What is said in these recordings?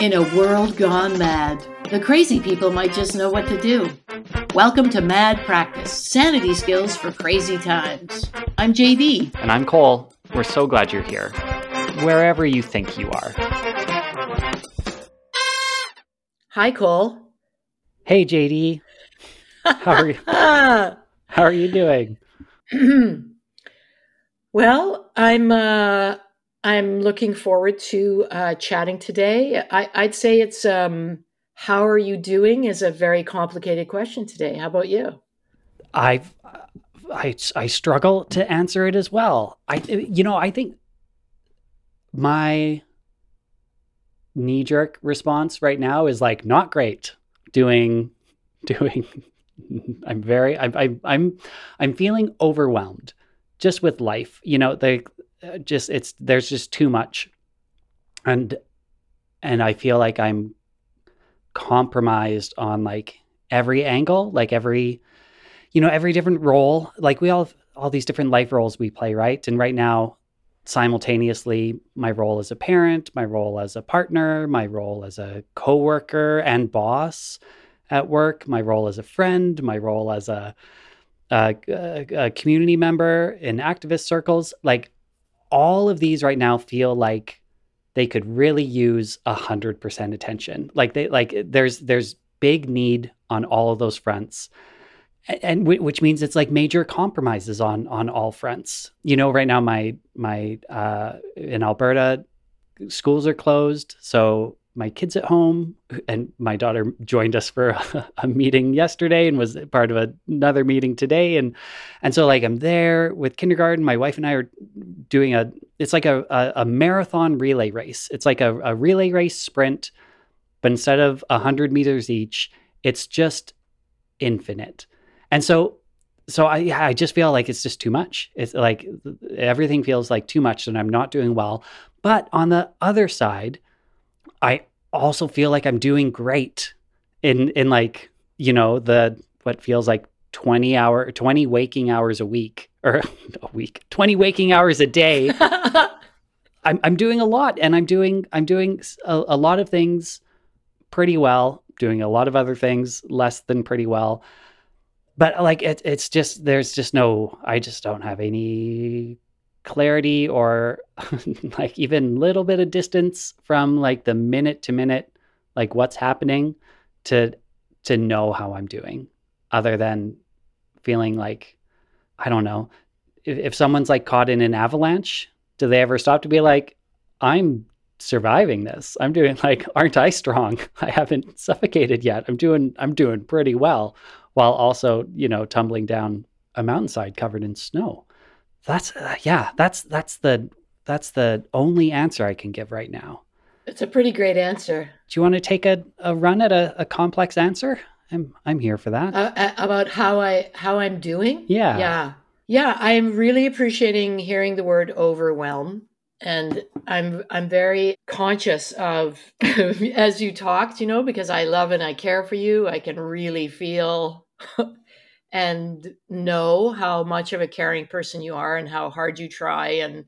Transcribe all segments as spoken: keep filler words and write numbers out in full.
In a world gone mad, the crazy people might just know what to do. Welcome to Mad Practice, Sanity Skills for Crazy Times. I'm J D. And I'm Cole. We're so glad you're here, wherever you think you are. Hi, Cole. Hey, J D. How are you? How are you doing? Well, I'm uh, I'm looking forward to uh, chatting today. I, I'd say it's um, how are you doing is a very complicated question today. How about you? I've, I I struggle to answer it as well. I you know I think my knee-jerk response right now is like not great. Doing, doing. I'm very. I'm. I'm. I'm. I'm feeling overwhelmed. Just with life, you know, they just, it's, there's just too much. And, and I feel like I'm compromised on like every angle, like every, you know, every different role. Like we all have all these different life roles we play, right? And right now, simultaneously, my role as a parent, my role as a partner, my role as a coworker and boss at work, my role as a friend, my role as a, Uh, a, a community member in activist circles, like all of these right now feel like they could really use a hundred percent attention. Like they, like there's, there's big need on all of those fronts. And, and w- which means it's like major compromises on, on all fronts. You know, right now my, my, uh, in Alberta, schools are closed. So my kids at home, and my daughter joined us for a, a meeting yesterday and was part of a, another meeting today. And, and so like, I'm there with kindergarten. My wife and I are doing a, it's like a, a, a marathon relay race. It's like a, a relay race sprint, but instead of a hundred meters each, it's just infinite. And so, so I, I just feel like it's just too much. It's like, everything feels like too much and I'm not doing well. But on the other side, I also feel like I'm doing great in, in like, you know, the, what feels like twenty hour, twenty waking hours a week or a week, twenty waking hours a day. I'm I'm doing a lot and I'm doing, I'm doing a, a lot of things pretty well, doing a lot of other things less than pretty well, but like, it, it's just, there's just no, I just don't have any clarity or like even little bit of distance from like the minute to minute, like what's happening to, to know how I'm doing other than feeling like, I don't know if, if someone's like caught in an avalanche, do they ever stop to be like, I'm surviving this. I'm doing like, aren't I strong? I haven't suffocated yet. I'm doing, I'm doing pretty well while also, you know, tumbling down a mountainside covered in snow. That's, uh, yeah, that's, that's the, that's the only answer I can give right now. It's a pretty great answer. Do you want to take a, a run at a, a complex answer? I'm, I'm here for that. Uh, about how I, how I'm doing? Yeah. Yeah. Yeah. I'm really appreciating hearing the word overwhelm. And I'm, I'm very conscious of, as you talked, you know, because I love and I care for you. I can really feel and know how much of a caring person you are and how hard you try and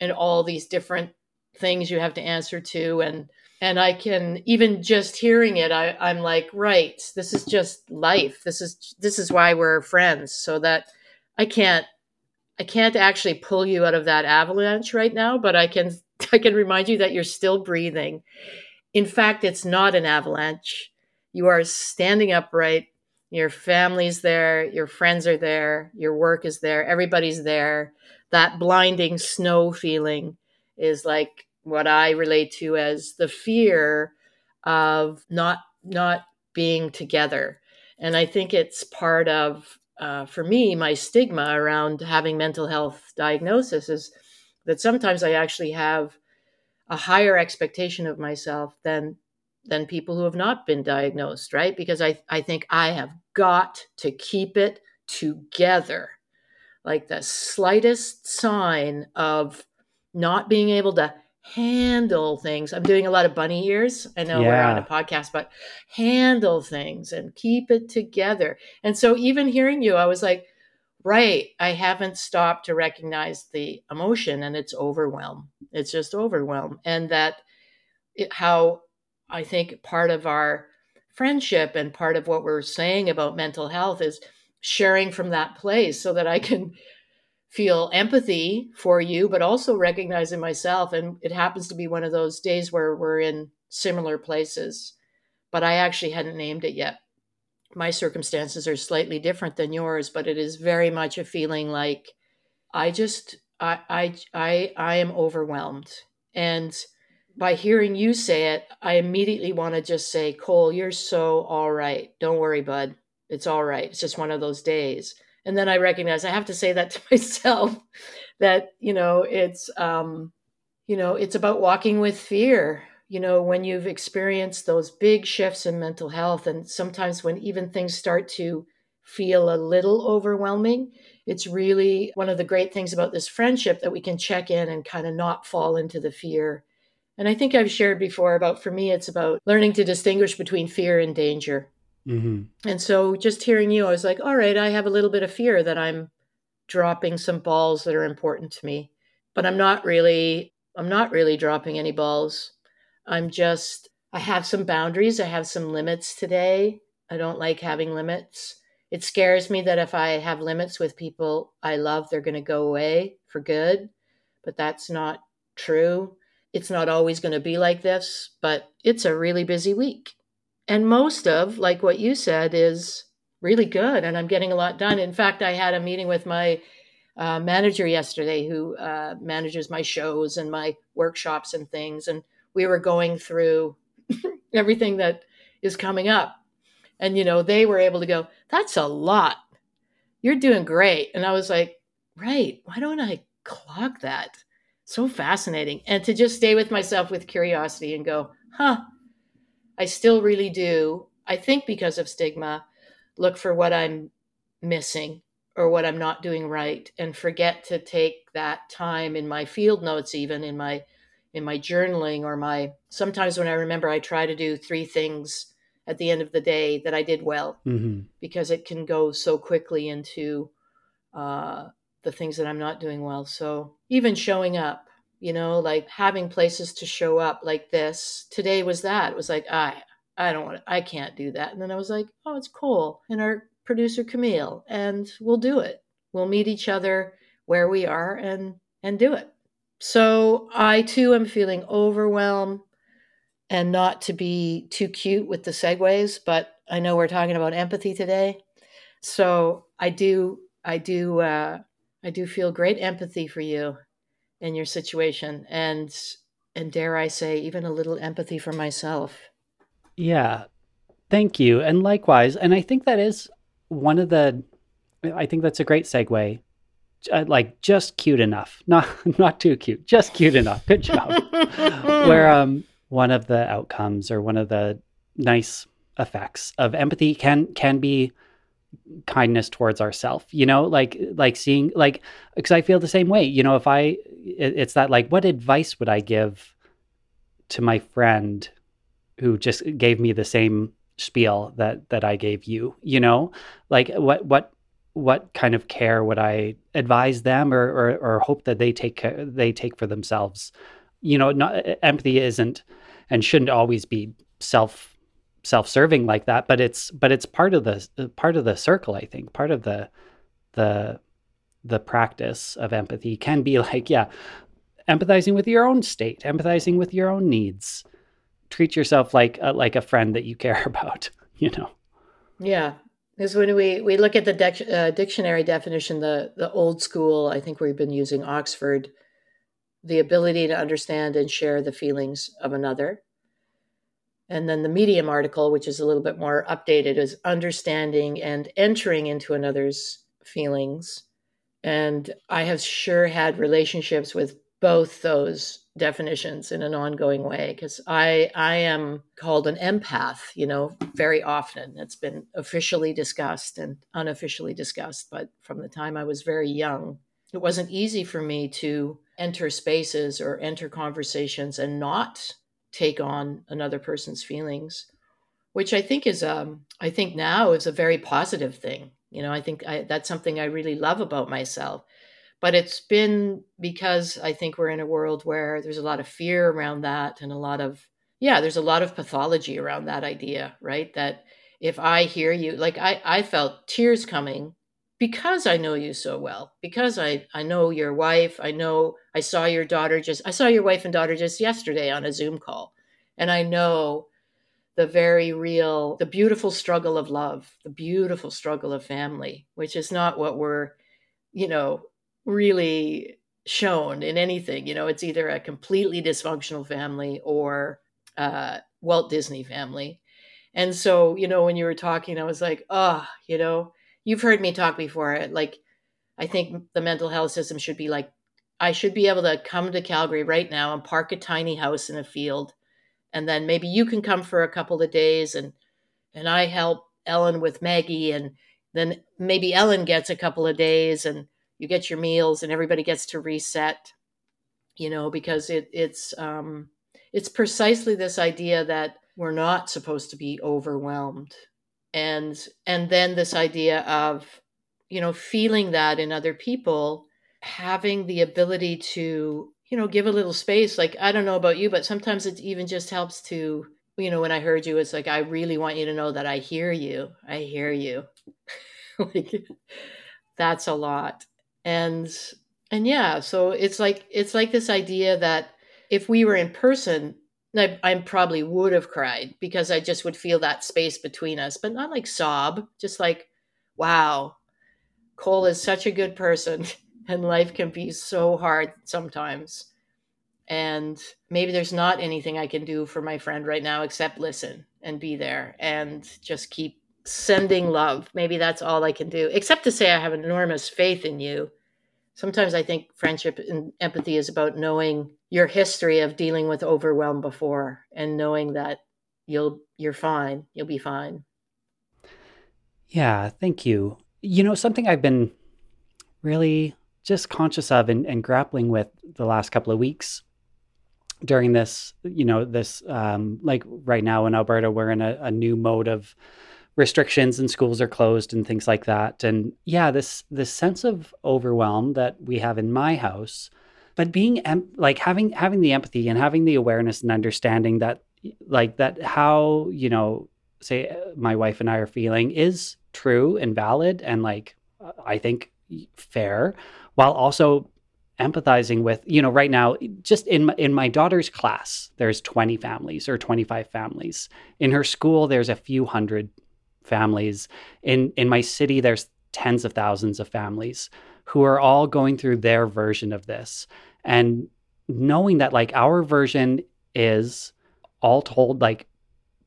and all these different things you have to answer to. And and I can, even just hearing it, I, I'm like, right, this is just life. This is this is why we're friends. So that I can't I can't actually pull you out of that avalanche right now, but I can I can remind you that you're still breathing. In fact, it's not an avalanche. You are standing upright. Your family's there, your friends are there, your work is there, everybody's there. That blinding snow feeling is like what I relate to as the fear of not not being together. And I think it's part of, uh, for me, my stigma around having mental health diagnosis is that sometimes I actually have a higher expectation of myself than than people who have not been diagnosed, right? Because I, I think I have got to keep it together. Like the slightest sign of not being able to handle things. I'm doing a lot of bunny ears. I know yeah. We're on a podcast, but handle things and keep it together. And so even hearing you, I was like, right, I haven't stopped to recognize the emotion and it's overwhelm. It's just overwhelm. And that it, how I think part of our friendship and part of what we're saying about mental health is sharing from that place so that I can feel empathy for you, but also recognizing myself. And it happens to be one of those days where we're in similar places, but I actually hadn't named it yet. My circumstances are slightly different than yours, but it is very much a feeling like I just, I, I, I, I am overwhelmed. And by hearing you say it, I immediately want to just say, Cole, you're so all right. Don't worry, bud. It's all right. It's just one of those days. And then I recognize I have to say that to myself that, you know, it's, um, you know, it's about walking with fear. You know, when you've experienced those big shifts in mental health, and sometimes when even things start to feel a little overwhelming, it's really one of the great things about this friendship that we can check in and kind of not fall into the fear. And I think I've shared before about, for me, it's about learning to distinguish between fear and danger. Mm-hmm. And so just hearing you, I was like, all right, I have a little bit of fear that I'm dropping some balls that are important to me, but I'm not really, I'm not really dropping any balls. I'm just, I have some boundaries. I have some limits today. I don't like having limits. It scares me that if I have limits with people I love, they're going to go away for good, but that's not true. It's not always going to be like this, but it's a really busy week. And most of, like what you said, is really good. And I'm getting a lot done. In fact, I had a meeting with my uh, manager yesterday who uh, manages my shows and my workshops and things. And we were going through everything that is coming up. And, you know, they were able to go, that's a lot. You're doing great. And I was like, right, why don't I clock that? So fascinating. And to just stay with myself with curiosity and go, huh, I still really do, I think because of stigma, look for what I'm missing or what I'm not doing right, and forget to take that time in my field notes, even in my in my journaling or my, sometimes when I remember, I try to do three things at the end of the day that I did well, mm-hmm. because it can go so quickly into uh, the things that I'm not doing well. So even showing up, you know, like having places to show up like this today was that. It was like, I, I don't want to, I can't do that. And then I was like, oh, it's Cole and our producer Camille, and we'll do it. We'll meet each other where we are and, and do it. So I too am feeling overwhelmed, and not to be too cute with the segues, but I know we're talking about empathy today. So I do, I do, uh, I do feel great empathy for you and your situation, and, and dare I say, even a little empathy for myself. Yeah. Thank you. And likewise. And I think that is one of the, I think that's a great segue. Uh, like just cute enough, not not too cute, just cute enough. Good job. Where um, one of the outcomes or one of the nice effects of empathy can can be kindness towards ourselves. You know, like like seeing like because I feel the same way. You know, if I it, it's that like, what advice would I give to my friend who just gave me the same spiel that that I gave you? You know, like what what. what kind of care would I advise them or, or, or hope that they take care, they take for themselves? You know, not, empathy isn't and shouldn't always be self self-serving like that, but it's but it's part of the part of the circle, I think. Part of the the the practice of empathy can be like, yeah, empathizing with your own state, empathizing with your own needs. Treat yourself like a, like a friend that you care about, you know. Yeah. Because when we, we look at the de- uh, dictionary definition, the, the old school, I think we've been using Oxford, the ability to understand and share the feelings of another. And then the Medium article, which is a little bit more updated, is understanding and entering into another's feelings. And I have sure had relationships with both those definitions in an ongoing way, because I I am called an empath, you know, very often. It's been officially discussed and unofficially discussed, but from the time I was very young, it wasn't easy for me to enter spaces or enter conversations and not take on another person's feelings, which I think is um I think now is a very positive thing. You know, I think I, that's something I really love about myself. But it's been because I think we're in a world where there's a lot of fear around that and a lot of yeah, there's a lot of pathology around that idea, right? That if I hear you, like I, I felt tears coming because I know you so well, because I, I know your wife. I know I saw your daughter just, I saw your wife and daughter just yesterday on a Zoom call. And I know the very real, the beautiful struggle of love, the beautiful struggle of family, which is not what we're, you know, really shown in anything. You know, it's either a completely dysfunctional family or uh, Walt Disney family. And so, you know, when you were talking, I was like, oh, you know, you've heard me talk before. Like, I think the mental health system should be like, I should be able to come to Calgary right now and park a tiny house in a field. And then maybe you can come for a couple of days and, and I help Ellen with Maggie. And then maybe Ellen gets a couple of days and you get your meals and everybody gets to reset, you know, because it, it's, um, it's precisely this idea that we're not supposed to be overwhelmed. And, and then this idea of, you know, feeling that in other people, having the ability to, you know, give a little space. Like, I don't know about you, but sometimes it even just helps to, you know, when I heard you, it's like, I really want you to know that I hear you. I hear you. Like, that's a lot. And, and yeah, so it's like, it's like this idea that if we were in person, I, I probably would have cried because I just would feel that space between us, but not like sob, just like, wow, Cole is such a good person and life can be so hard sometimes. And maybe there's not anything I can do for my friend right now except listen and be there and just keep sending love. Maybe that's all I can do, except to say I have enormous faith in you. Sometimes I think friendship and empathy is about knowing your history of dealing with overwhelm before and knowing that you'll, you're fine. You'll be fine. Yeah. Thank you. You know, something I've been really just conscious of and, and grappling with the last couple of weeks during this, you know, this, um, like right now in Alberta, we're in a, a new mode of restrictions and schools are closed and things like that. And yeah, this, this sense of overwhelm that we have in my house, but being em- like having, having the empathy and having the awareness and understanding that like that, how, you know, say my wife and I are feeling is true and valid. And like, I think fair, while also empathizing with, you know, right now, just in my, in my daughter's class, there's twenty families or twenty-five families. In her school, there's a few hundred families. In in my city, there's tens of thousands of families who are all going through their version of this. And knowing that like our version is all told like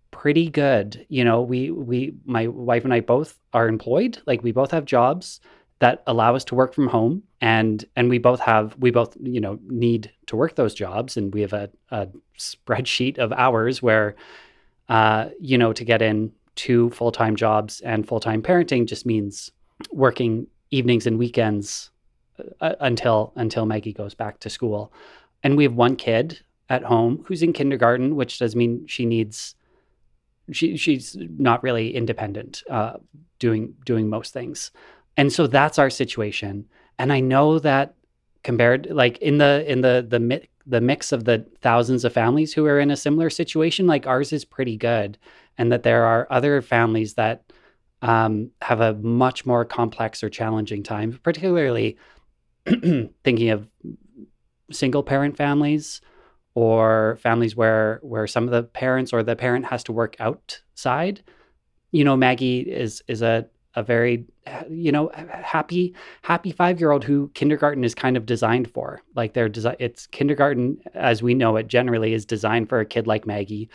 pretty good. You know, we we my wife and I both are employed, like we both have jobs that allow us to work from home. And and we both have, we both, you know, need to work those jobs. And we have a, a spreadsheet of hours where, uh, you know, to get in two full-time jobs and full-time parenting just means working evenings and weekends uh, until until Maggie goes back to school. And we have one kid at home who's in kindergarten, which does mean she needs, she she's not really independent uh, doing doing most things. And so that's our situation. And I know that compared, like in the in the the mi- the mix of the thousands of families who are in a similar situation, like ours is pretty good, and that there are other families that um, have a much more complex or challenging time, particularly thinking of single parent families or families where where some of the parents or the parent has to work outside. You know, Maggie is is a a very, you know, happy, happy five-year-old who kindergarten is kind of designed for. Like they're desi- it's kindergarten, as we know it generally, is designed for a kid like Maggie.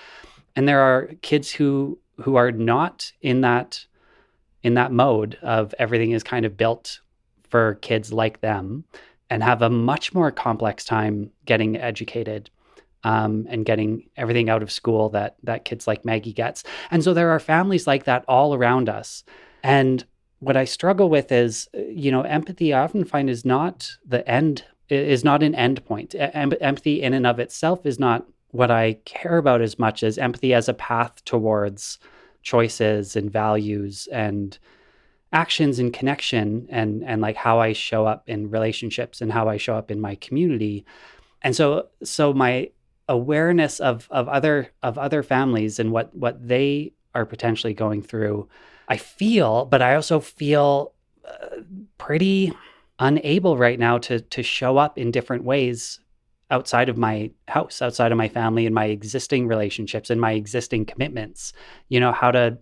And there are kids who who are not in that in that mode of everything is kind of built for kids like them and have a much more complex time getting educated um, and getting everything out of school that that kids like Maggie gets. And so there are families like that all around us. And what I struggle with is, you know, empathy I often find is not the end, is not an end point. Em- empathy in and of itself is not what I care about as much as empathy as a path towards choices and values and actions and connection and, and like how I show up in relationships and how I show up in my community. And so, so my awareness of of other of other families and what what they are potentially going through, I feel, but I also feel uh, pretty unable right now to to show up in different ways outside of my house, outside of my family and my existing relationships and my existing commitments. You know, how to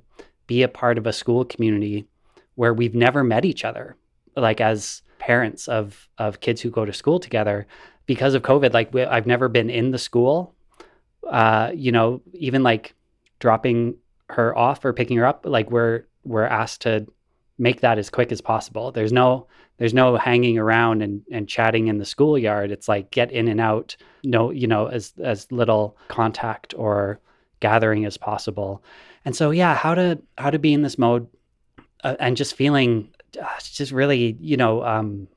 be a part of a school community where we've never met each other, like as parents of of kids who go to school together. Because of COVID, like we, I've never been in the school, uh, you know, even like dropping her off or picking her up, like we're we're asked to make that as quick as possible. There's no there's no hanging around and, and chatting in the schoolyard. It's like get in and out, no, you know, as as little contact or gathering as possible. And so yeah, how to how to be in this mode uh, and just feeling uh, just really, you know, um,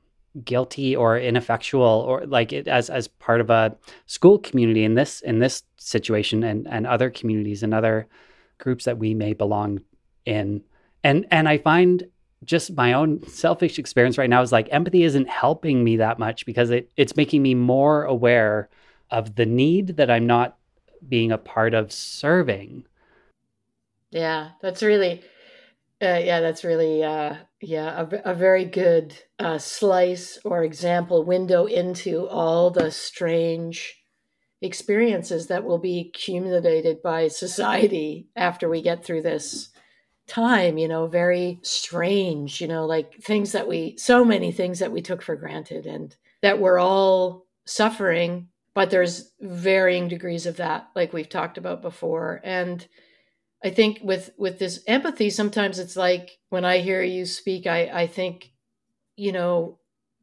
guilty or ineffectual or like it, as as part of a school community in this in this situation and and other communities and other groups that we may belong in. And and I find just my own selfish experience right now is like empathy isn't helping me that much because it it's making me more aware of the need that I'm not being a part of serving. Yeah, that's really, uh, yeah, that's really, uh, yeah, a, a very good uh, slice or example window into all the strange experiences that will be accumulated by society after we get through this time, you know, very strange, you know, like things that we, so many things that we took for granted and that we're all suffering, but there's varying degrees of that, like we've talked about before. And I think with, with this empathy, sometimes it's like, when I hear you speak, I, I think, you know,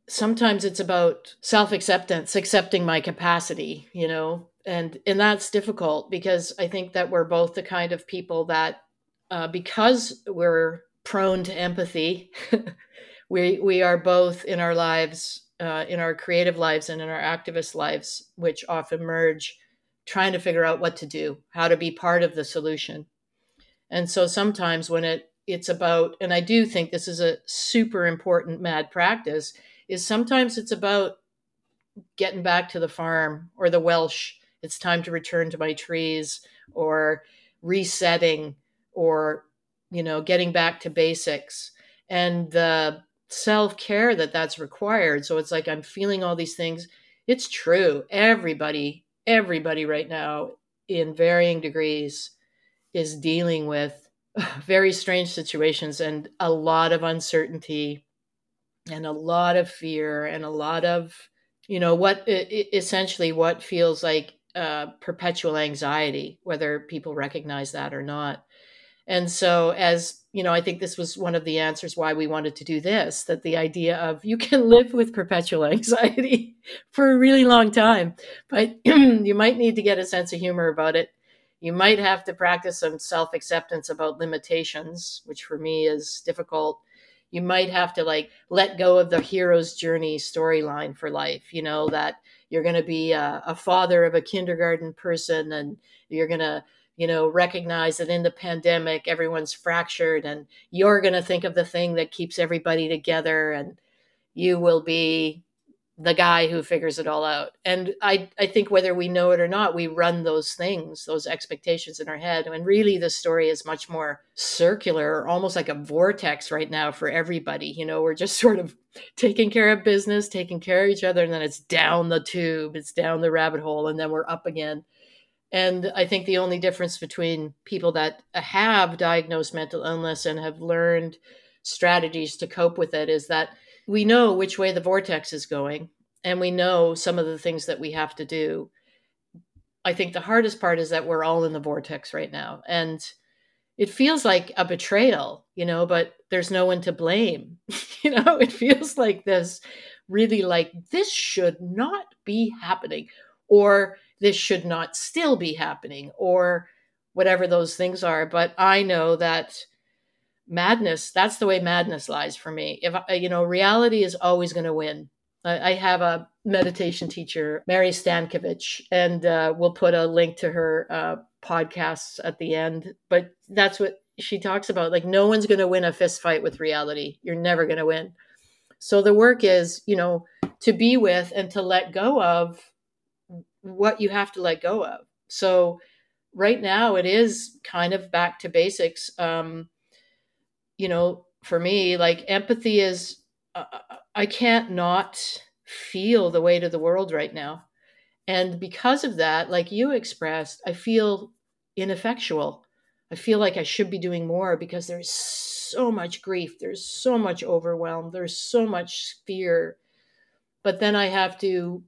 sometimes it's about self-acceptance, accepting my capacity, you know, and, and that's difficult because I think that we're both the kind of people that Uh, because we're prone to empathy, we we are both in our lives, uh, in our creative lives and in our activist lives, which often merge, trying to figure out what to do, how to be part of the solution. And so sometimes when it it's about, and I do think this is a super important mad practice, is sometimes it's about getting back to the farm or the Welsh, it's time to return to my trees, or resetting, or, you know, getting back to basics and the self-care that that's required. So it's like, I'm feeling all these things. It's true. Everybody, everybody right now in varying degrees is dealing with very strange situations and a lot of uncertainty and a lot of fear and a lot of, you know, what essentially what feels like uh, perpetual anxiety, whether people recognize that or not. And so, as you know, I think this was one of the answers why we wanted to do this, that the idea of you can live with perpetual anxiety for a really long time, but you might need to get a sense of humor about it. You might have to practice some self-acceptance about limitations, which for me is difficult. You might have to like let go of the hero's journey storyline for life, you know, that you're going to be a, a father of a kindergarten person and you're going to, you know, recognize that in the pandemic, everyone's fractured and you're going to think of the thing that keeps everybody together and you will be the guy who figures it all out. And I, I think whether we know it or not, we run those things, those expectations in our head. And really the story is much more circular, almost like a vortex right now for everybody. You know, we're just sort of taking care of business, taking care of each other, and then it's down the tube, it's down the rabbit hole, and then we're up again. And I think the only difference between people that have diagnosed mental illness and have learned strategies to cope with it is that we know which way the vortex is going, and we know some of the things that we have to do. I think the hardest part is that we're all in the vortex right now, and it feels like a betrayal, you know, but there's no one to blame. You know, it feels like this really like this should not be happening, or this should not still be happening, or whatever those things are. But I know that madness, that's the way madness lies for me. If I, you know, reality is always going to win. I, I have a meditation teacher, Mary Stankovich, and uh, we'll put a link to her uh, podcasts at the end. But that's what she talks about. Like, no one's going to win a fist fight with reality. You're never going to win. So the work is, you know, to be with and to let go of what you have to let go of. So right now it is kind of back to basics. Um, you know, for me, like empathy is, uh, I can't not feel the weight of the world right now. And because of that, like you expressed, I feel ineffectual. I feel like I should be doing more because there's so much grief. There's so much overwhelm. There's so much fear. But then I have to,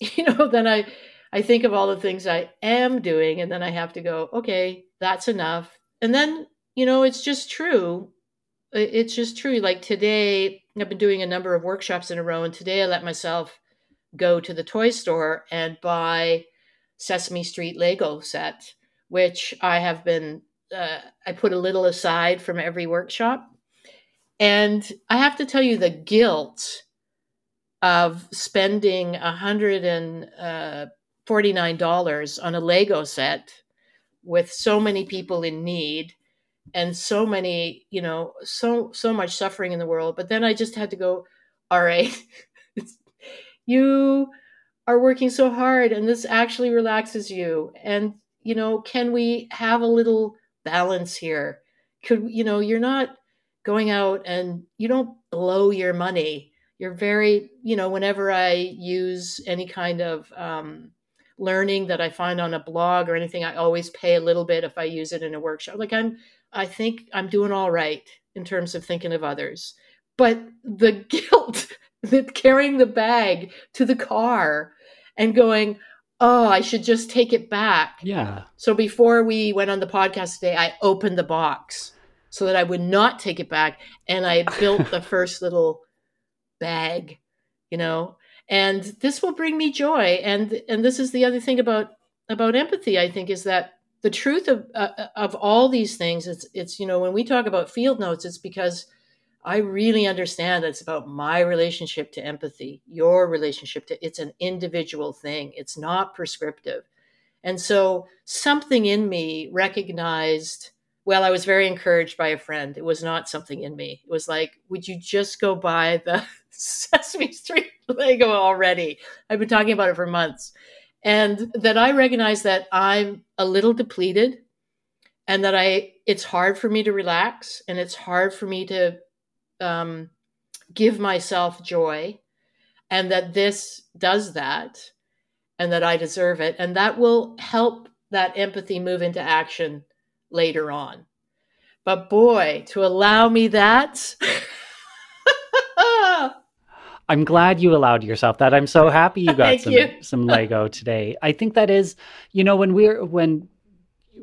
you know, then I, I think of all the things I am doing, and then I have to go, okay, that's enough. And then, you know, it's just true. It's just true. Like today, I've been doing a number of workshops in a row, and today I let myself go to the toy store and buy Sesame Street Lego set, which I have been, uh, I put a little aside from every workshop. And I have to tell you, the guilt of spending a hundred and, uh, forty-nine dollars on a Lego set with so many people in need and so many, you know, so, so much suffering in the world. But then I just had to go, all right, you are working so hard and this actually relaxes you. And, you know, can we have a little balance here? Could, you know, you're not going out and you don't blow your money. You're very, you know, whenever I use any kind of, um, learning that I find on a blog or anything, I always pay a little bit if I use it in a workshop. Like I'm, I think I'm doing all right in terms of thinking of others, but the guilt that carrying the bag to the car and going, oh, I should just take it back. Yeah. So before we went on the podcast today, I opened the box so that I would not take it back. And I built the first little bag, you know, and this will bring me joy. And and this is the other thing about about empathy, I think, is that the truth of uh, of all these things, it's, it's you know, when we talk about field notes, it's because I really understand that it's about my relationship to empathy, your relationship to, it's an individual thing. It's not prescriptive. And so something in me recognized, well, I was very encouraged by a friend. It was not something in me. It was like, would you just go buy the Sesame Street Lego already? I've been talking about it for months. And that I recognize that I'm a little depleted and that I, it's hard for me to relax and it's hard for me to um, give myself joy, and that this does that and that I deserve it. And that will help that empathy move into action later on. But boy, to allow me that. I'm glad you allowed yourself that. I'm so happy you got some, you. some Lego today. I think that is, you know, when we're, when,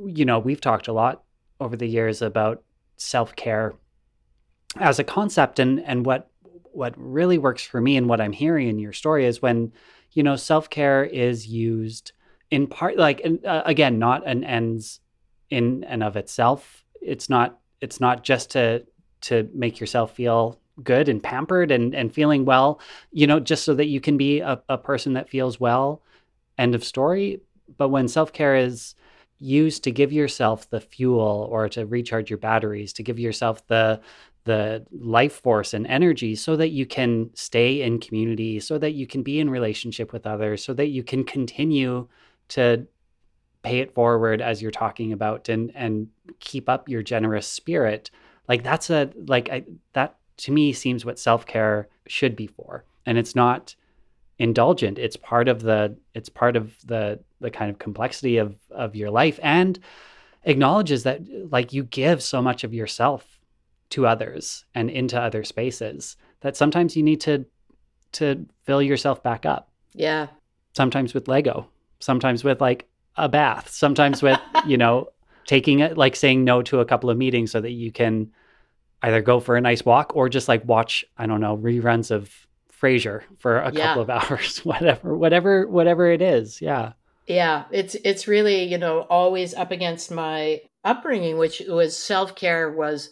you know, we've talked a lot over the years about self-care as a concept, and, and what, what really works for me and what I'm hearing in your story is when, you know, self-care is used in part, like, uh, again, not an ends in and of itself. It's not, it's not just to, to make yourself feel good and pampered and, and feeling well, you know, just so that you can be a, a person that feels well, end of story. But when self-care is used to give yourself the fuel or to recharge your batteries, to give yourself the, the life force and energy so that you can stay in community, so that you can be in relationship with others, so that you can continue to pay it forward, as you're talking about, and, and keep up your generous spirit. Like that's a, like I, that, to me, seems what self-care should be for. And it's not indulgent. It's part of the, it's part of the, the kind of complexity of, of your life, and acknowledges that like you give so much of yourself to others and into other spaces that sometimes you need to, to fill yourself back up. Yeah. Sometimes with Lego, sometimes with like a bath, sometimes with, you know, taking it, like saying no to a couple of meetings so that you can either go for a nice walk or just like watch, I don't know, reruns of Frasier for a yeah. couple of hours, whatever, whatever, whatever it is. Yeah. Yeah. It's, it's really, you know, always up against my upbringing, which was self-care was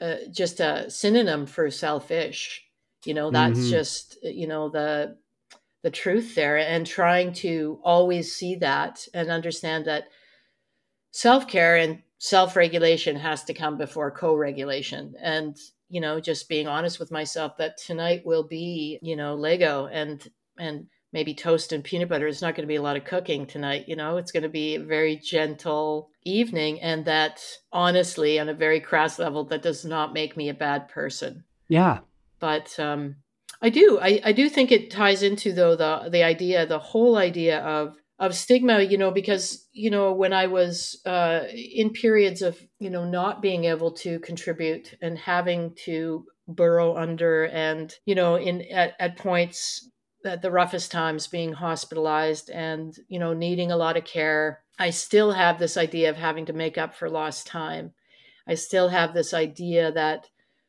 uh, just a synonym for selfish, you know, that's mm-hmm. just, you know, the, the truth there, and trying to always see that and understand that self-care and self-regulation has to come before co-regulation. And, you know, just being honest with myself that tonight will be, you know, Lego and, and maybe toast and peanut butter. It's not going to be a lot of cooking tonight. You know, it's going to be a very gentle evening. And that, honestly, on a very crass level, that does not make me a bad person. Yeah. But um, I do. I, I do think it ties into, though, the the idea, the whole idea of of stigma, you know, because, you know, when I was uh, in periods of, you know, not being able to contribute and having to burrow under and, you know, in at, at points at the roughest times being hospitalized and, you know, needing a lot of care, I still have this idea of having to make up for lost time. I still have this idea that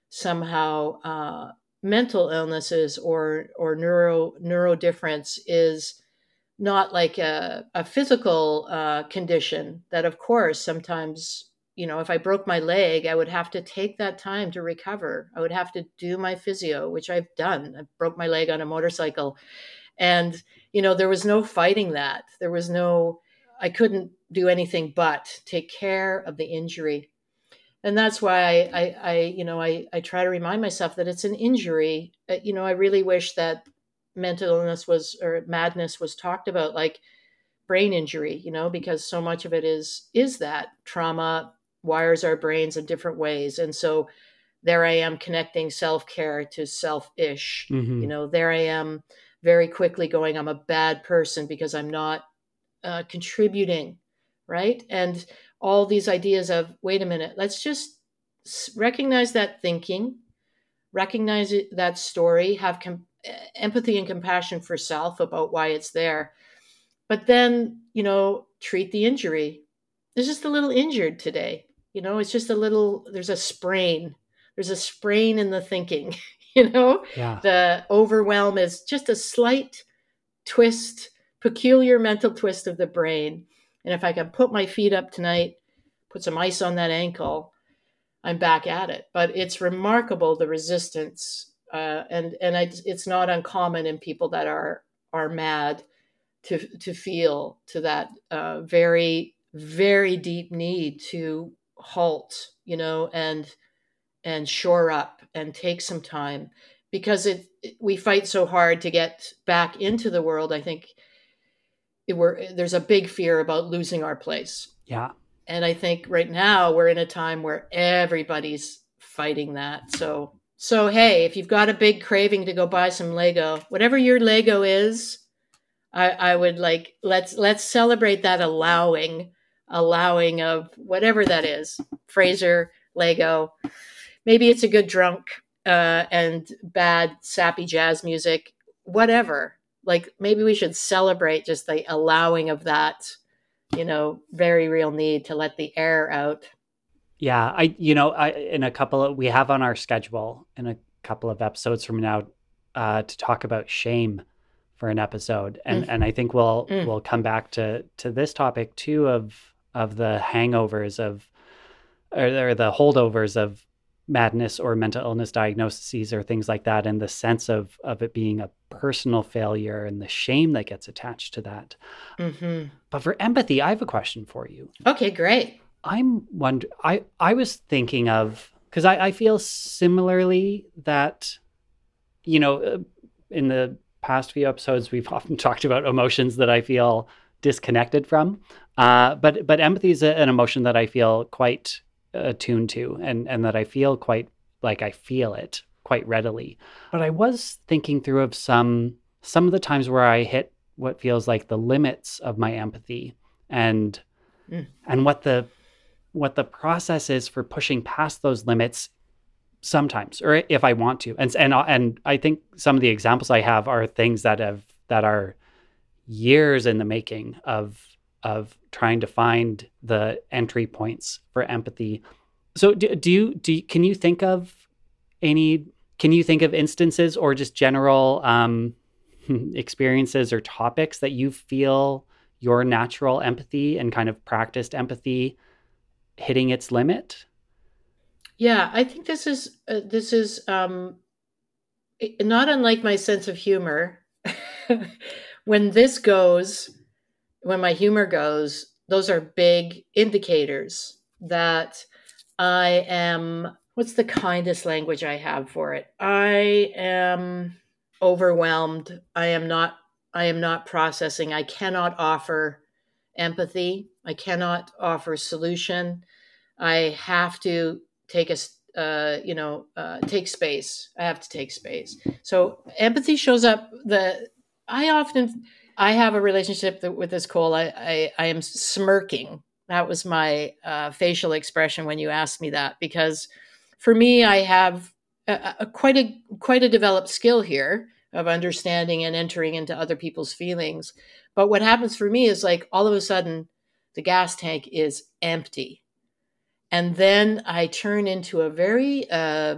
somehow uh, mental illnesses or or neuro neurodifference is not like a, a physical uh, condition, that of course, sometimes, you know, if I broke my leg, I would have to take that time to recover. I would have to do my physio, which I've done. I broke my leg on a motorcycle. And, you know, there was no fighting that. There was no, I couldn't do anything but take care of the injury. And that's why I, I, I you know, I, I try to remind myself that it's an injury. You know, I really wish that mental illness was, or madness was talked about like brain injury, you know, because so much of it is, is that trauma wires our brains in different ways. And so there I am connecting self-care to selfish, mm-hmm. you know, there I am very quickly going, I'm a bad person because I'm not uh, contributing. Right. And all these ideas of, wait a minute, let's just recognize that thinking, recognize it, that story, have com- empathy and compassion for self about why it's there, but then, you know, treat the injury. It's just a little injured today. You know, it's just a little, there's a sprain, there's a sprain in the thinking, you know, yeah. The overwhelm is just a slight twist, peculiar mental twist of the brain. And if I can put my feet up tonight, put some ice on that ankle, I'm back at it. But it's remarkable, the resistance. Uh, and and I, it's not uncommon in people that are are mad to to feel to that uh, very very deep need to halt, you know, and and shore up and take some time, because it, it we fight so hard to get back into the world. I think it, we're, there's a big fear about losing our place. Yeah, and I think right now we're in a time where everybody's fighting that. So. So, hey, if you've got a big craving to go buy some Lego, whatever your Lego is, I, I would like, let's let's celebrate that allowing, allowing of whatever that is. Fraser, Lego. Maybe it's a good drunk uh, and bad sappy jazz music, whatever. Like maybe we should celebrate just the allowing of that, you know, very real need to let the air out. Yeah, I, you know, I, in a couple of, we have on our schedule in a couple of episodes from now uh, to talk about shame for an episode. And, mm. and I think we'll, mm. we'll come back to, to this topic too, of, of the hangovers of, or, or the holdovers of madness or mental illness diagnoses or things like that. And the sense of, of it being a personal failure and the shame that gets attached to that. Mm-hmm. But for empathy, I have a question for you. Okay, great. I'm wonder. I, I was thinking of, because I, I feel similarly that, you know, in the past few episodes, we've often talked about emotions that I feel disconnected from. Uh, but but empathy is a, an emotion that I feel quite attuned to and, and that I feel quite like I feel it quite readily. But I was thinking through of some some of the times where I hit what feels like the limits of my empathy and mm. and what the what the process is for pushing past those limits sometimes, or if I want to. And, and, and I think some of the examples I have are things that have, that are years in the making of, of trying to find the entry points for empathy. So do, do you, do you, can you think of any, can you think of instances or just general um, experiences or topics that you feel your natural empathy and kind of practiced empathy hitting its limit? Yeah, I think this is uh, this is um, not unlike my sense of humor. When this goes, when my humor goes, those are big indicators that I am. What's the kindest language I have for it? I am overwhelmed. I am not I am not processing. I cannot offer empathy. I cannot offer solution. I have to take a, uh, you know, uh, take space. I have to take space. So empathy shows up. The I often, I have a relationship that, with this, Cole. I, I, I am smirking. That was my uh, facial expression when you asked me that, because for me, I have a, a quite a quite a developed skill here of understanding and entering into other people's feelings. But what happens for me is, like, all of a sudden the gas tank is empty. And then I turn into a very uh,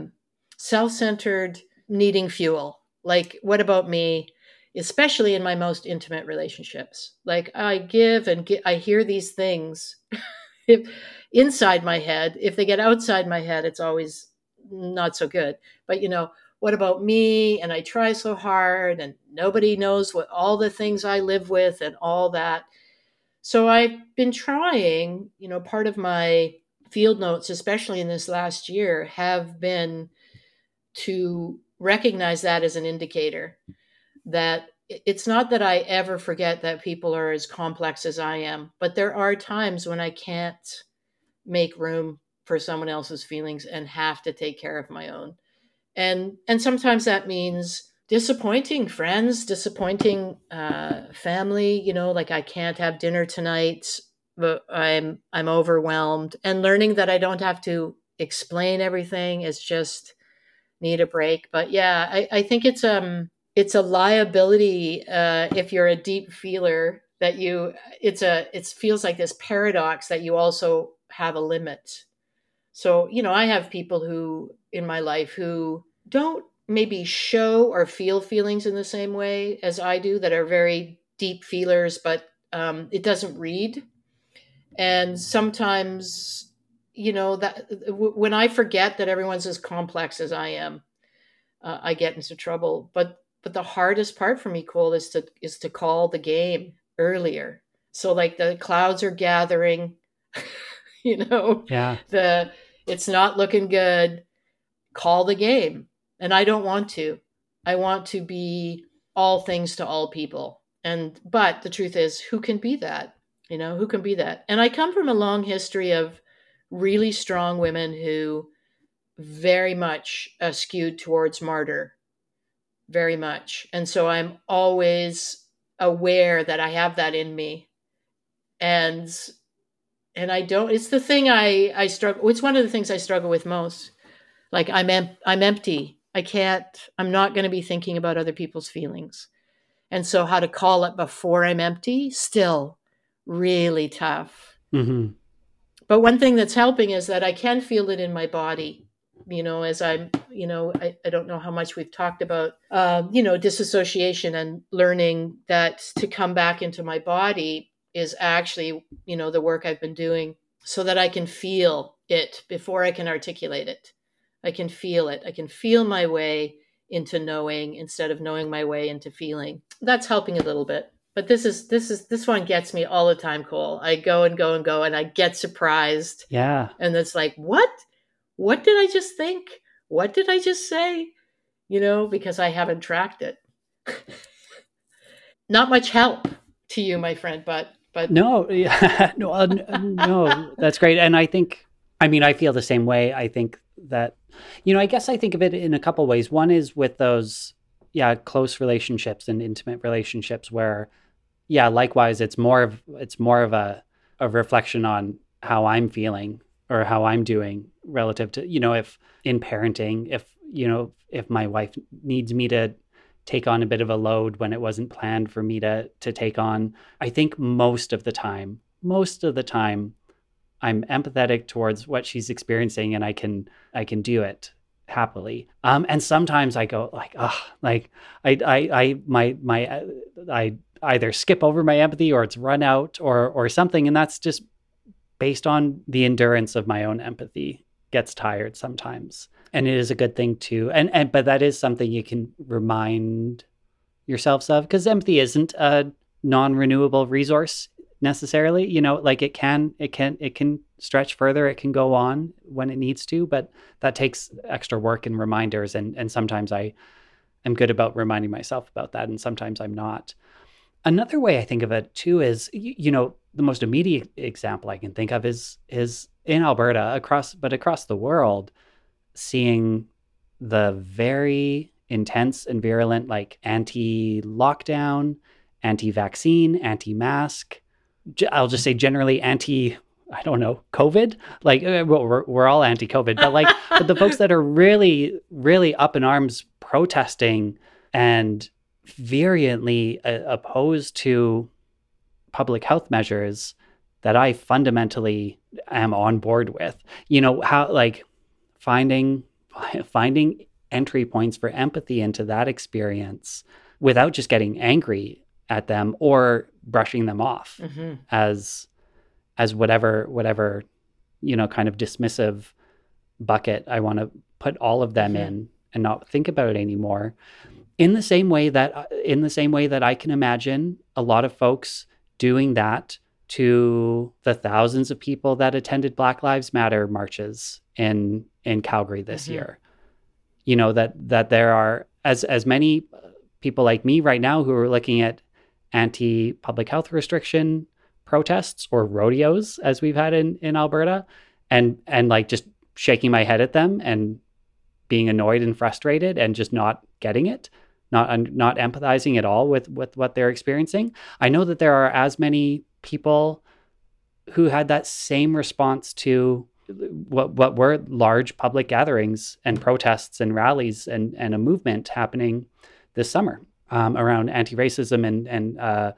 self-centered, needing fuel. Like, what about me? Especially in my most intimate relationships. Like, I give and get, I hear these things if, inside my head. If they get outside my head, it's always not so good. But, you know, what about me? And I try so hard, and nobody knows what all the things I live with and all that. So I've been trying, you know, part of my field notes, especially in this last year, have been to recognize that as an indicator that it's not that I ever forget that people are as complex as I am, but there are times when I can't make room for someone else's feelings and have to take care of my own. And and sometimes that means disappointing friends, disappointing uh, family, you know, like, I can't have dinner tonight, but I'm I'm overwhelmed. And learning that I don't have to explain everything, is just need a break. But yeah, I, I think it's um it's a liability uh, if you're a deep feeler, that you it's a it feels like this paradox that you also have a limit. So, you know, I have people who in my life who don't maybe show or feel feelings in the same way as I do, that are very deep feelers, but um, it doesn't read. And sometimes, you know, that w- when I forget that everyone's as complex as I am, uh, I get into trouble. But but the hardest part for me, Cole, is to is to call the game earlier. So, like, the clouds are gathering, you know, yeah. the it's not looking good. Call the game. And I don't want to. I want to be all things to all people. And but the truth is, who can be that? You know, who can be that? And I come from a long history of really strong women who very much uh, skewed towards martyr, very much. And so I'm always aware that I have that in me. And and I don't, it's the thing I, I struggle, it's one of the things I struggle with most. Like, I'm, em- I'm empty. I can't, I'm not going to be thinking about other people's feelings. And so how to call it before I'm empty, still really tough. Mm-hmm. But one thing that's helping is that I can feel it in my body, you know, as I'm, you know, I, I don't know how much we've talked about, uh, you know, disassociation and learning that to come back into my body is actually, you know, the work I've been doing, so that I can feel it before I can articulate it. I can feel it. I can feel my way into knowing instead of knowing my way into feeling. That's helping a little bit. But this is this is this one gets me all the time, Cole. I go and go and go, and I get surprised. Yeah. And it's like, what? What did I just think? What did I just say? You know, because I haven't tracked it. Not much help to you, my friend, but but no, yeah, no, uh, no, that's great. And I think, I mean, I feel the same way. I think that, you know, I guess I think of it in a couple of ways. One is with those, yeah, close relationships and intimate relationships where, yeah, likewise, it's more of, it's more of a, a reflection on how I'm feeling or how I'm doing relative to, you know, if in parenting, if, you know, if my wife needs me to take on a bit of a load when it wasn't planned for me to, to take on, I think most of the time, most of the time, I'm empathetic towards what she's experiencing, and I can I can do it happily. Um, and sometimes I go like, ah, like I I I my my I either skip over my empathy, or it's run out, or or something, and that's just based on the endurance of my own empathy gets tired sometimes. And it is a good thing to and and but that is something you can remind yourselves of, because empathy isn't a non-renewable resource necessarily, you know, like it can, it can, it can stretch further. It can go on when it needs to, but that takes extra work and reminders. And and sometimes I am good about reminding myself about that, and sometimes I'm not. Another way I think of it too is, you know, the most immediate example I can think of is is in Alberta, across but across the world, seeing the very intense and virulent, like, anti-lockdown, anti-vaccine, anti-mask. I'll just say generally anti, I don't know, COVID. Like, we're, we're all anti-COVID, but like, but the folks that are really, really up in arms protesting and virulently uh, opposed to public health measures that I fundamentally am on board with. You know, how, like, finding finding entry points for empathy into that experience without just getting angry at them or brushing them off mm-hmm. as as whatever whatever you know kind of dismissive bucket I want to put all of them mm-hmm. in, and not think about it anymore. In the same way that in the same way that I can imagine a lot of folks doing that to the thousands of people that attended Black Lives Matter marches in in Calgary this mm-hmm. year. You know, that that there are as as many people like me right now who are looking at anti-public health restriction protests or rodeos, as we've had in, in Alberta, and and like just shaking my head at them and being annoyed and frustrated and just not getting it, not not empathizing at all with, with what they're experiencing. I know that there are as many people who had that same response to what what were large public gatherings and protests and rallies and, and a movement happening this summer um, around anti-racism and and uh,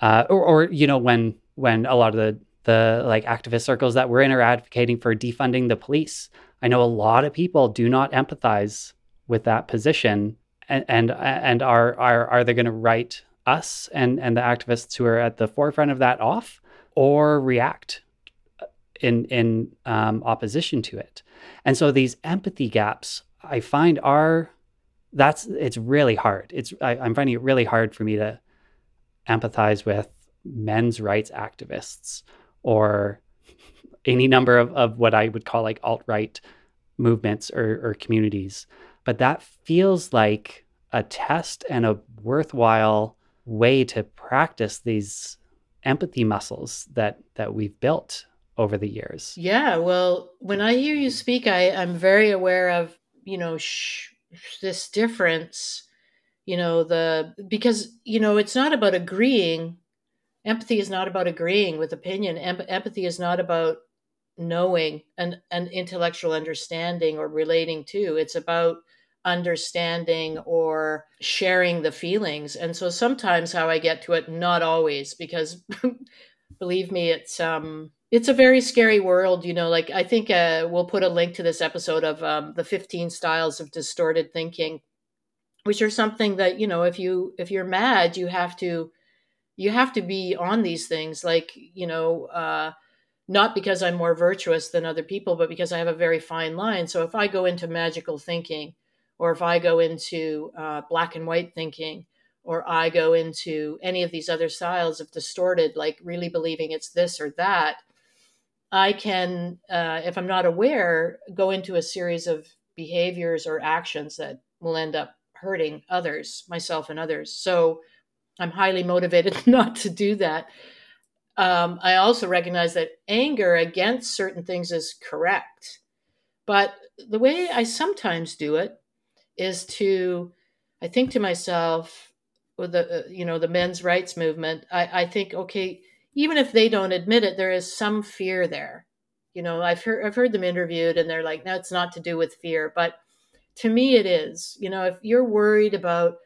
uh, or, or you know when when a lot of the the like activist circles that we're in are advocating for defunding the police. I know a lot of people do not empathize with that position, and and, and are are are they going to write us and, and the activists who are at the forefront of that off, or react in in um, opposition to it? And so these empathy gaps, I find are that's it's really hard. It's I, I'm finding it really hard for me to empathize with men's rights activists or any number of, of what I would call like alt-right movements or, or communities. But that feels like a test and a worthwhile way to practice these empathy muscles that that we've built over the years. Yeah, well, when I hear you speak, I, I'm very aware of, you know, shh, this difference, you know, the because, you know, it's not about agreeing. Empathy is not about agreeing with opinion. Em- empathy is not about knowing and an intellectual understanding or relating to. It's about understanding or sharing the feelings. And so sometimes how I get to it, not always, because believe me, it's um it's a very scary world, you know. Like, I think uh, we'll put a link to this episode of um, the fifteen styles of distorted thinking, which are something that, you know, if you if you're mad, you have to you have to be on these things. Like, you know, uh not because I'm more virtuous than other people, but because I have a very fine line. So if I go into magical thinking, or if I go into uh, black and white thinking, or I go into any of these other styles of distorted, like really believing it's this or that, I can, uh, if I'm not aware, go into a series of behaviors or actions that will end up hurting others, myself and others. So I'm highly motivated not to do that. Um, I also recognize that anger against certain things is correct. But the way I sometimes do it is to, I think to myself, with the, you know, the men's rights movement, I, I think, okay, even if they don't admit it, there is some fear there. You know, I've heard, I've heard them interviewed and they're like, no, it's not to do with fear. But to me, it is. You know, if you're worried about,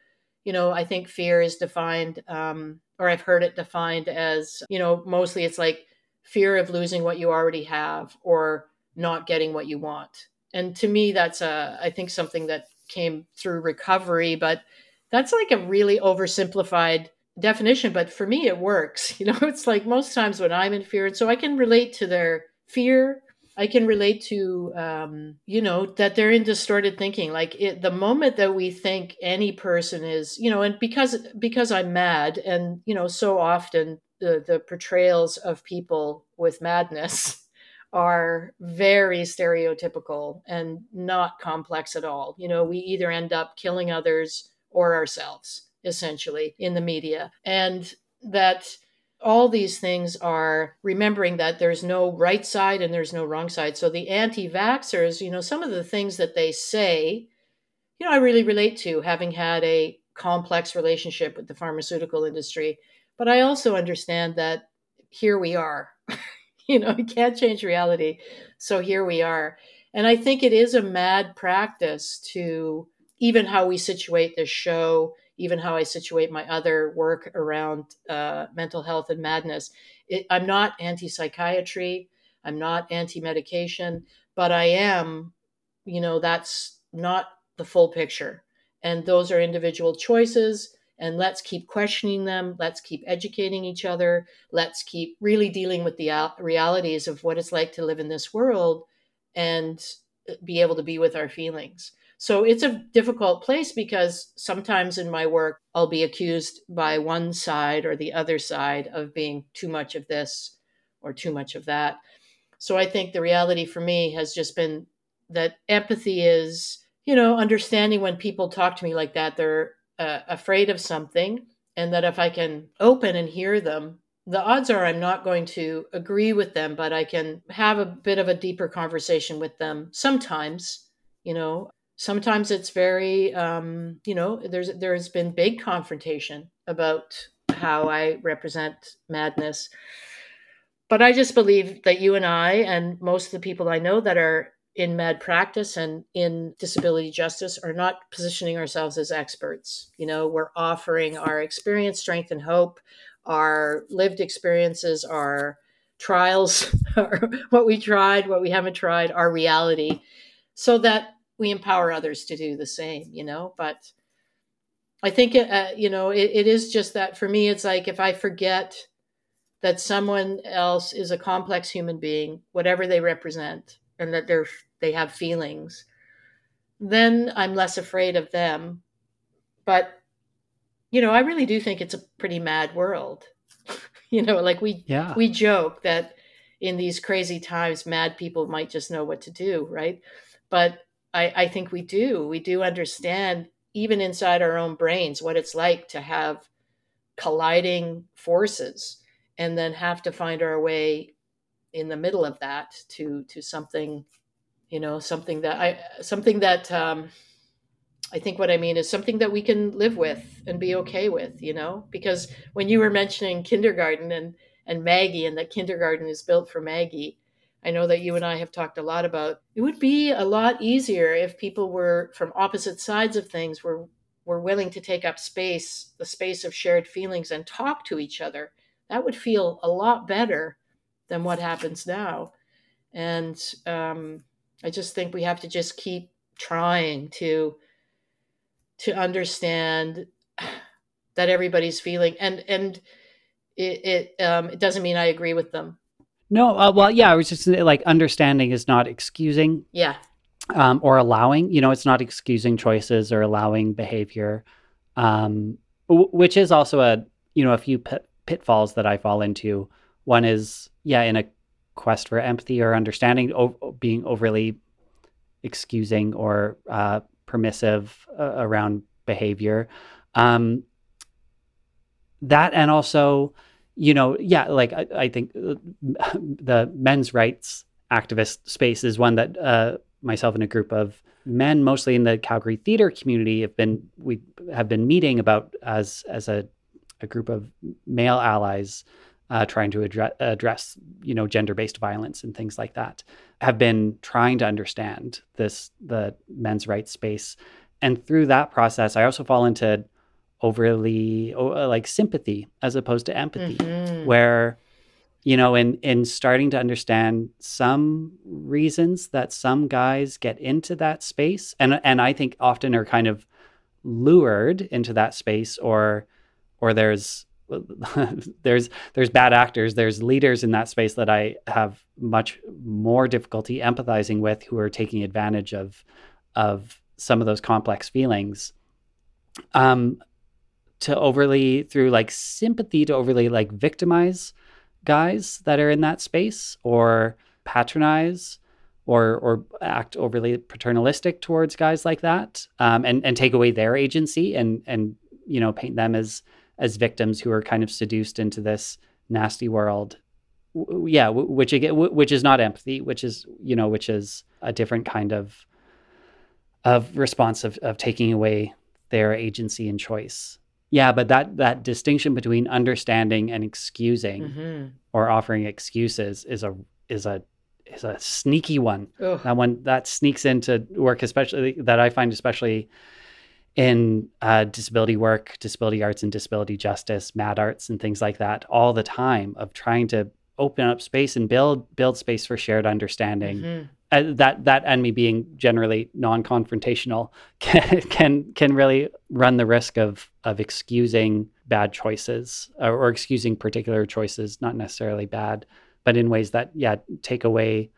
you know, I think fear is defined, um, or I've heard it defined as, you know, mostly it's like fear of losing what you already have or not getting what you want. And to me, that's, a, I think, something that came through recovery, but that's like a really oversimplified definition. But for me, it works. You know, it's like most times when I'm in fear, and so I can relate to their fear. I can relate to, um, you know, that they're in distorted thinking. Like, it, the moment that we think any person is, you know, and because because I'm mad, and, you know, so often the, the portrayals of people with madness are very stereotypical and not complex at all. You know, we either end up killing others or ourselves, essentially, in the media. And that all these things are remembering that there's no right side and there's no wrong side. So the anti-vaxxers, you know, some of the things that they say, you know, I really relate to, having had a complex relationship with the pharmaceutical industry. But I also understand that here we are, you know, we can't change reality. So here we are. And I think it is a mad practice to even how we situate this show, even how I situate my other work around uh, mental health and madness. It, I'm not anti-psychiatry. I'm not anti-medication, but I am, you know, that's not the full picture. And those are individual choices. And let's keep questioning them. Let's keep educating each other. Let's keep really dealing with the al- realities of what it's like to live in this world and be able to be with our feelings. So it's a difficult place because sometimes in my work, I'll be accused by one side or the other side of being too much of this or too much of that. So I think the reality for me has just been that empathy is, you know, understanding when people talk to me like that, they're uh, afraid of something, and that if I can open and hear them, the odds are I'm not going to agree with them, but I can have a bit of a deeper conversation with them sometimes, you know. Sometimes it's very, um, you know, there's there's been big confrontation about how I represent madness. But I just believe that you and I and most of the people I know that are in mad practice and in disability justice are not positioning ourselves as experts. You know, we're offering our experience, strength, and hope, our lived experiences, our trials, what we tried, what we haven't tried, our reality, so that we empower others to do the same, you know. But I think, uh, you know, it, it is just that for me, it's like if I forget that someone else is a complex human being, whatever they represent, and that they're they have feelings, then I'm less afraid of them. But, you know, I really do think it's a pretty mad world. You know, like we yeah. we joke that in these crazy times, mad people might just know what to do, right? But I, I think we do. We do understand, even inside our own brains, what it's like to have colliding forces and then have to find our way in the middle of that to to something, you know, something that I, something that um, I think what I mean is something that we can live with and be okay with, you know, because when you were mentioning kindergarten and, and Maggie, and that kindergarten is built for Maggie, I know that you and I have talked a lot about, it would be a lot easier if people were from opposite sides of things were were willing to take up space, the space of shared feelings, and talk to each other. That would feel a lot better than what happens now. And um, I just think we have to just keep trying to to understand that everybody's feeling, and and it it, um, it doesn't mean I agree with them. No, uh, well, yeah, I was just like, understanding is not excusing, yeah, um, or allowing. You know, it's not excusing choices or allowing behavior, um, w- which is also a you know a few pit- pitfalls that I fall into. One is yeah, in a quest for empathy or understanding, o- being overly excusing or uh, permissive uh, around behavior. Um, that and also. You know, yeah, like I, I think the men's rights activist space is one that uh, myself and a group of men, mostly in the Calgary theater community, have been we have been meeting about as as a, a group of male allies uh, trying to address, address, you know, gender-based violence and things like that, have been trying to understand this, the men's rights space. And through that process, I also fall into overly like sympathy as opposed to empathy, mm-hmm. where, you know, in, in starting to understand some reasons that some guys get into that space and and I think often are kind of lured into that space, or or there's there's there's bad actors, there's leaders in that space that I have much more difficulty empathizing with, who are taking advantage of of some of those complex feelings. Um, to overly through like sympathy to overly like victimize guys that are in that space, or patronize or or act overly paternalistic towards guys like that, um, and and take away their agency and and you know paint them as as victims who are kind of seduced into this nasty world. W- yeah, w- which again, w- which is not empathy, which is, you know, which is a different kind of of response of, of taking away their agency and choice. Yeah, but that that distinction between understanding and excusing mm-hmm. or offering excuses is a is a is a sneaky one. Ugh. That one that sneaks into work, especially that I find especially in uh, disability work, disability arts and disability justice, mad arts and things like that all the time, of trying to open up space and build build space for shared understanding. Mm-hmm. Uh, that that and me being generally non-confrontational can can can really run the risk of of excusing bad choices or, or excusing particular choices, not necessarily bad, but in ways that yeah take away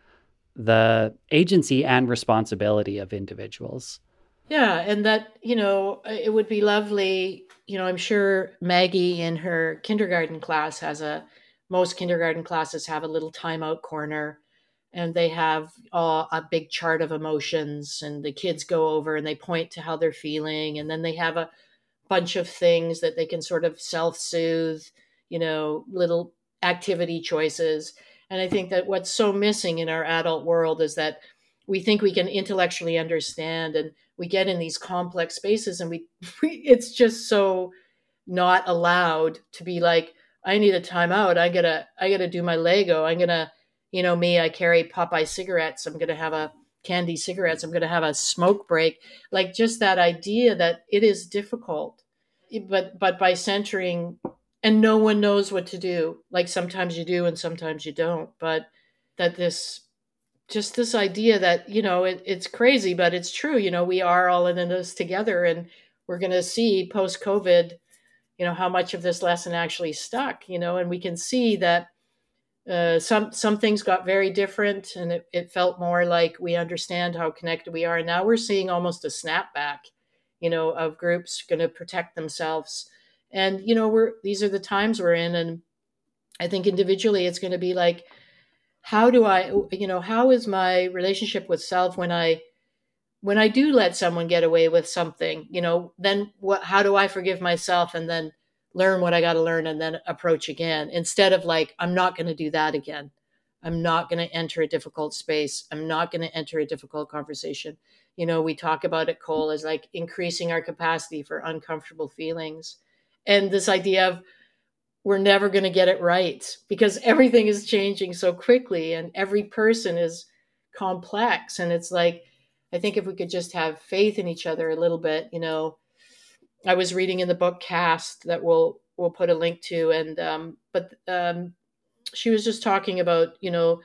the agency and responsibility of individuals. Yeah, and that, you know, it would be lovely, you know, I'm sure Maggie in her kindergarten class has a, most kindergarten classes have a little timeout corner, and they have uh, a big chart of emotions, and the kids go over and they point to how they're feeling, and then they have a bunch of things that they can sort of self-soothe, you know, little activity choices. And I think that what's so missing in our adult world is that we think we can intellectually understand, and we get in these complex spaces and we, we, it's just so not allowed to be like, I need a timeout. I gotta, I gotta do my Lego. I'm gonna, you know, me, I carry Popeye cigarettes. I'm gonna have a candy cigarettes. I'm gonna have a smoke break. Like just that idea that it is difficult, but, but by centering, and no one knows what to do. Like sometimes you do and sometimes you don't, but that this, just this idea that, you know, it, it's crazy, but it's true. You know, we are all in this together, and we're going to see post-COVID, you know, how much of this lesson actually stuck, you know, and we can see that uh, some some things got very different, and it, it felt more like we understand how connected we are. And now we're seeing almost a snapback, you know, of groups going to protect themselves. And, you know, we're these are the times we're in. And I think individually it's going to be like, how do I, you know, how is my relationship with self when I, when I do let someone get away with something, you know, then what, how do I forgive myself and then learn what I got to learn and then approach again, instead of like, I'm not going to do that again. I'm not going to enter a difficult space. I'm not going to enter a difficult conversation. You know, we talk about it, Cole, as like increasing our capacity for uncomfortable feelings. And this idea of, we're never going to get it right because everything is changing so quickly and every person is complex. And it's like, I think if we could just have faith in each other a little bit, you know, I was reading in the book Caste that we'll, we'll put a link to. And, um, but um, she was just talking about, you know,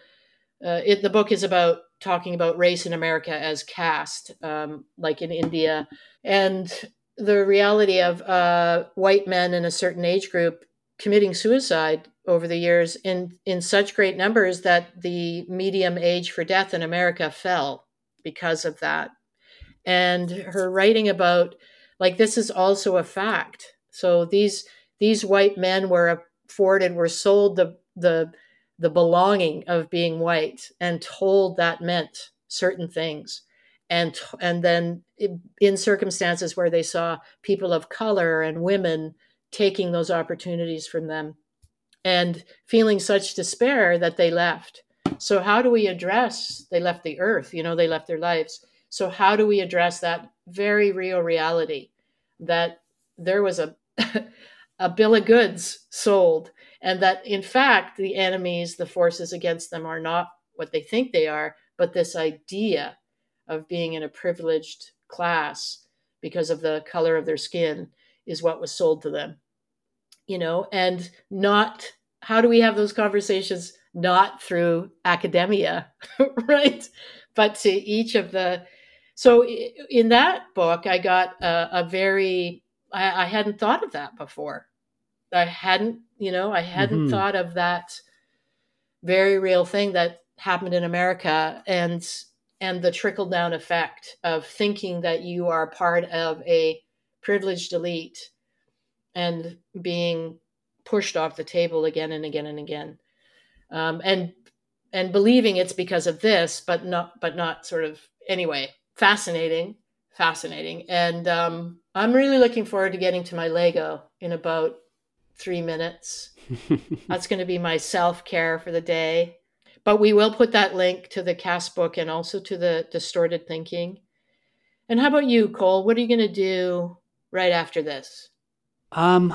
uh, it, the book is about talking about race in America as caste, um, like in India, and the reality of uh, white men in a certain age group committing suicide over the years in, in such great numbers that the median age for death in America fell because of that. And her writing about, like, this is also a fact. So these these white men were afforded, were sold the the the belonging of being white and told that meant certain things. And, and then in circumstances where they saw people of color and women taking those opportunities from them and feeling such despair that they left. So how do we address, they left the earth, you know, they left their lives. So how do we address that very real reality that there was a, a bill of goods sold, and that in fact, the enemies, the forces against them are not what they think they are, but this idea of being in a privileged class because of the color of their skin is what was sold to them, you know, and not, how do we have those conversations? Not through academia, right? But to each of the, so in that book, I got a, a very, I, I hadn't thought of that before. I hadn't, you know, I hadn't mm-hmm. thought of that very real thing that happened in America, and, and the trickle down effect of thinking that you are part of a privileged elite and being pushed off the table again and again and again, um, and and believing it's because of this, but not but not sort of anyway. Fascinating, fascinating. And um, I'm really looking forward to getting to my Lego in about three minutes. That's going to be my self-care for the day. But we will put that link to the Caste book and also to the Distorted Thinking. And how about you, Cole? What are you going to do right after this? Um.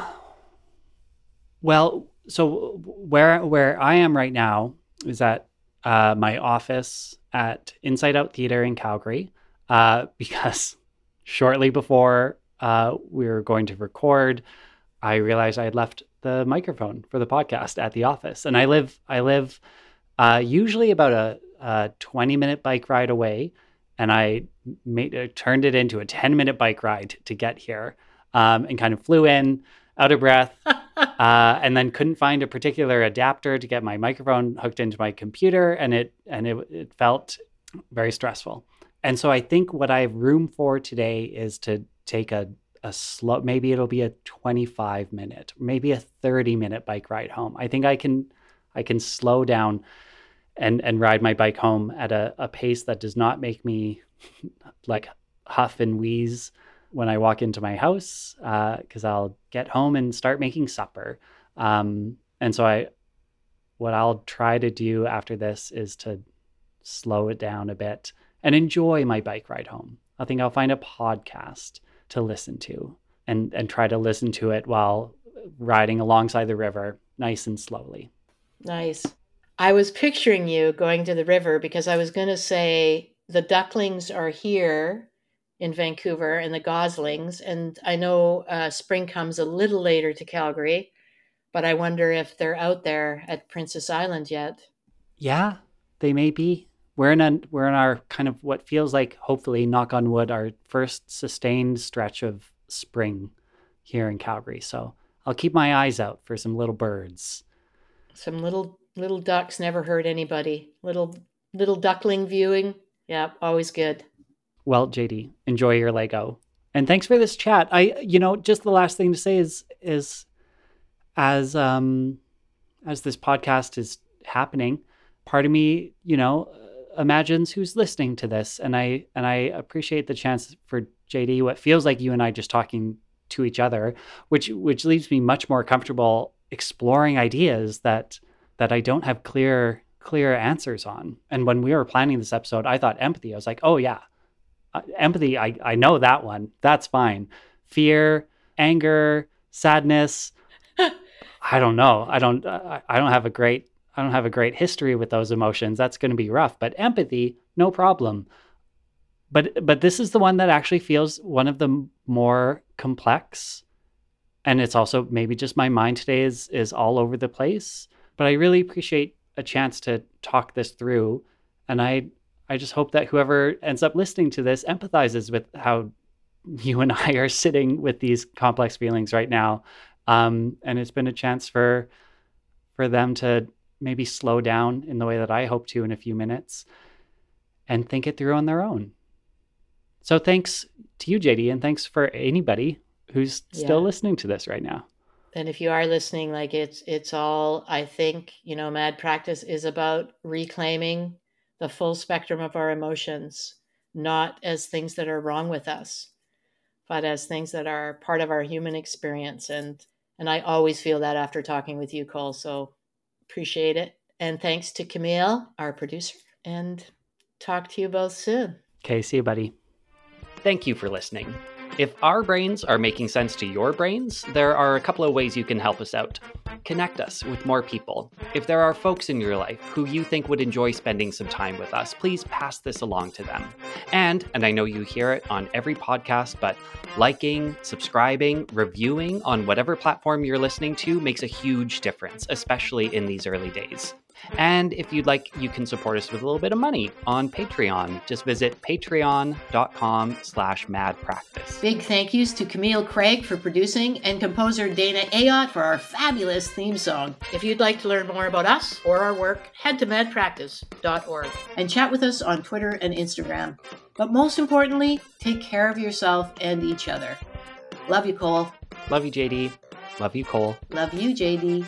Well, so where where I am right now is at uh, my office at Inside Out Theater in Calgary, uh, because shortly before uh, we were going to record, I realized I had left the microphone for the podcast at the office, and I live I live uh, usually about a, a twenty minute bike ride away. And I made uh, turned it into a ten minute bike ride to get here, um, and kind of flew in, out of breath, uh, and then couldn't find a particular adapter to get my microphone hooked into my computer. And it and it, it felt very stressful. And so I think what I have room for today is to take a, a slow, maybe it'll be a twenty-five minute, maybe a thirty minute bike ride home. I think I can I can slow down and and ride my bike home at a, a pace that does not make me like huff and wheeze when I walk into my house, because uh, I'll get home and start making supper. Um, and so I, what I'll try to do after this is to slow it down a bit and enjoy my bike ride home. I think I'll find a podcast to listen to and, and try to listen to it while riding alongside the river, nice and slowly. Nice. I was picturing you going to the river because I was going to say the ducklings are here in Vancouver and the goslings. And I know uh, spring comes a little later to Calgary, but I wonder if they're out there at Princess Island yet. Yeah, they may be. We're in, a, we're in our kind of what feels like, hopefully, knock on wood, our first sustained stretch of spring here in Calgary. So I'll keep my eyes out for some little birds. Some little Little ducks never hurt anybody. Little little duckling viewing. Yeah, always good. Well, J D, enjoy your Lego. And thanks for this chat. I, you know, just the last thing to say is, is as um, as this podcast is happening, part of me, you know, imagines who's listening to this. And I, and I appreciate the chance for J D, what feels like you and I just talking to each other, which, which leaves me much more comfortable exploring ideas that that I don't have clear, clear answers on. And when we were planning this episode, I thought empathy. I was like, oh yeah, uh, empathy, I, I know that one. That's fine. Fear, anger, sadness. I don't know. I don't, I, I don't have a great, I don't have a great history with those emotions. That's going to be rough, but empathy, no problem. But, but this is the one that actually feels one of the more complex. And it's also maybe just my mind today is, is all over the place. But I really appreciate a chance to talk this through. And I I just hope that whoever ends up listening to this empathizes with how you and I are sitting with these complex feelings right now. Um, and it's been a chance for for them to maybe slow down in the way that I hope to in a few minutes and think it through on their own. So thanks to you, J D, and thanks for anybody who's yeah. still listening to this right now. And if you are listening, like it's, it's all, I think, you know, Mad Practice is about reclaiming the full spectrum of our emotions, not as things that are wrong with us, but as things that are part of our human experience. And, and I always feel that after talking with you, Cole. So appreciate it. And thanks to Camille, our producer, and talk to you both soon. Okay. See you, buddy. Thank you for listening. If our brains are making sense to your brains, there are a couple of ways you can help us out. Connect us with more people. If there are folks in your life who you think would enjoy spending some time with us, please pass this along to them. And, and I know you hear it on every podcast, but liking, subscribing, reviewing on whatever platform you're listening to makes a huge difference, especially in these early days. And if you'd like, you can support us with a little bit of money on Patreon. Just visit patreon.com slash madpractice. Big thank yous to Camille Craig for producing and composer Dana Ayotte for our fabulous theme song. If you'd like to learn more about us or our work, head to mad practice dot org and chat with us on Twitter and Instagram. But most importantly, take care of yourself and each other. Love you, Cole. Love you, J D. Love you, Cole. Love you, J D.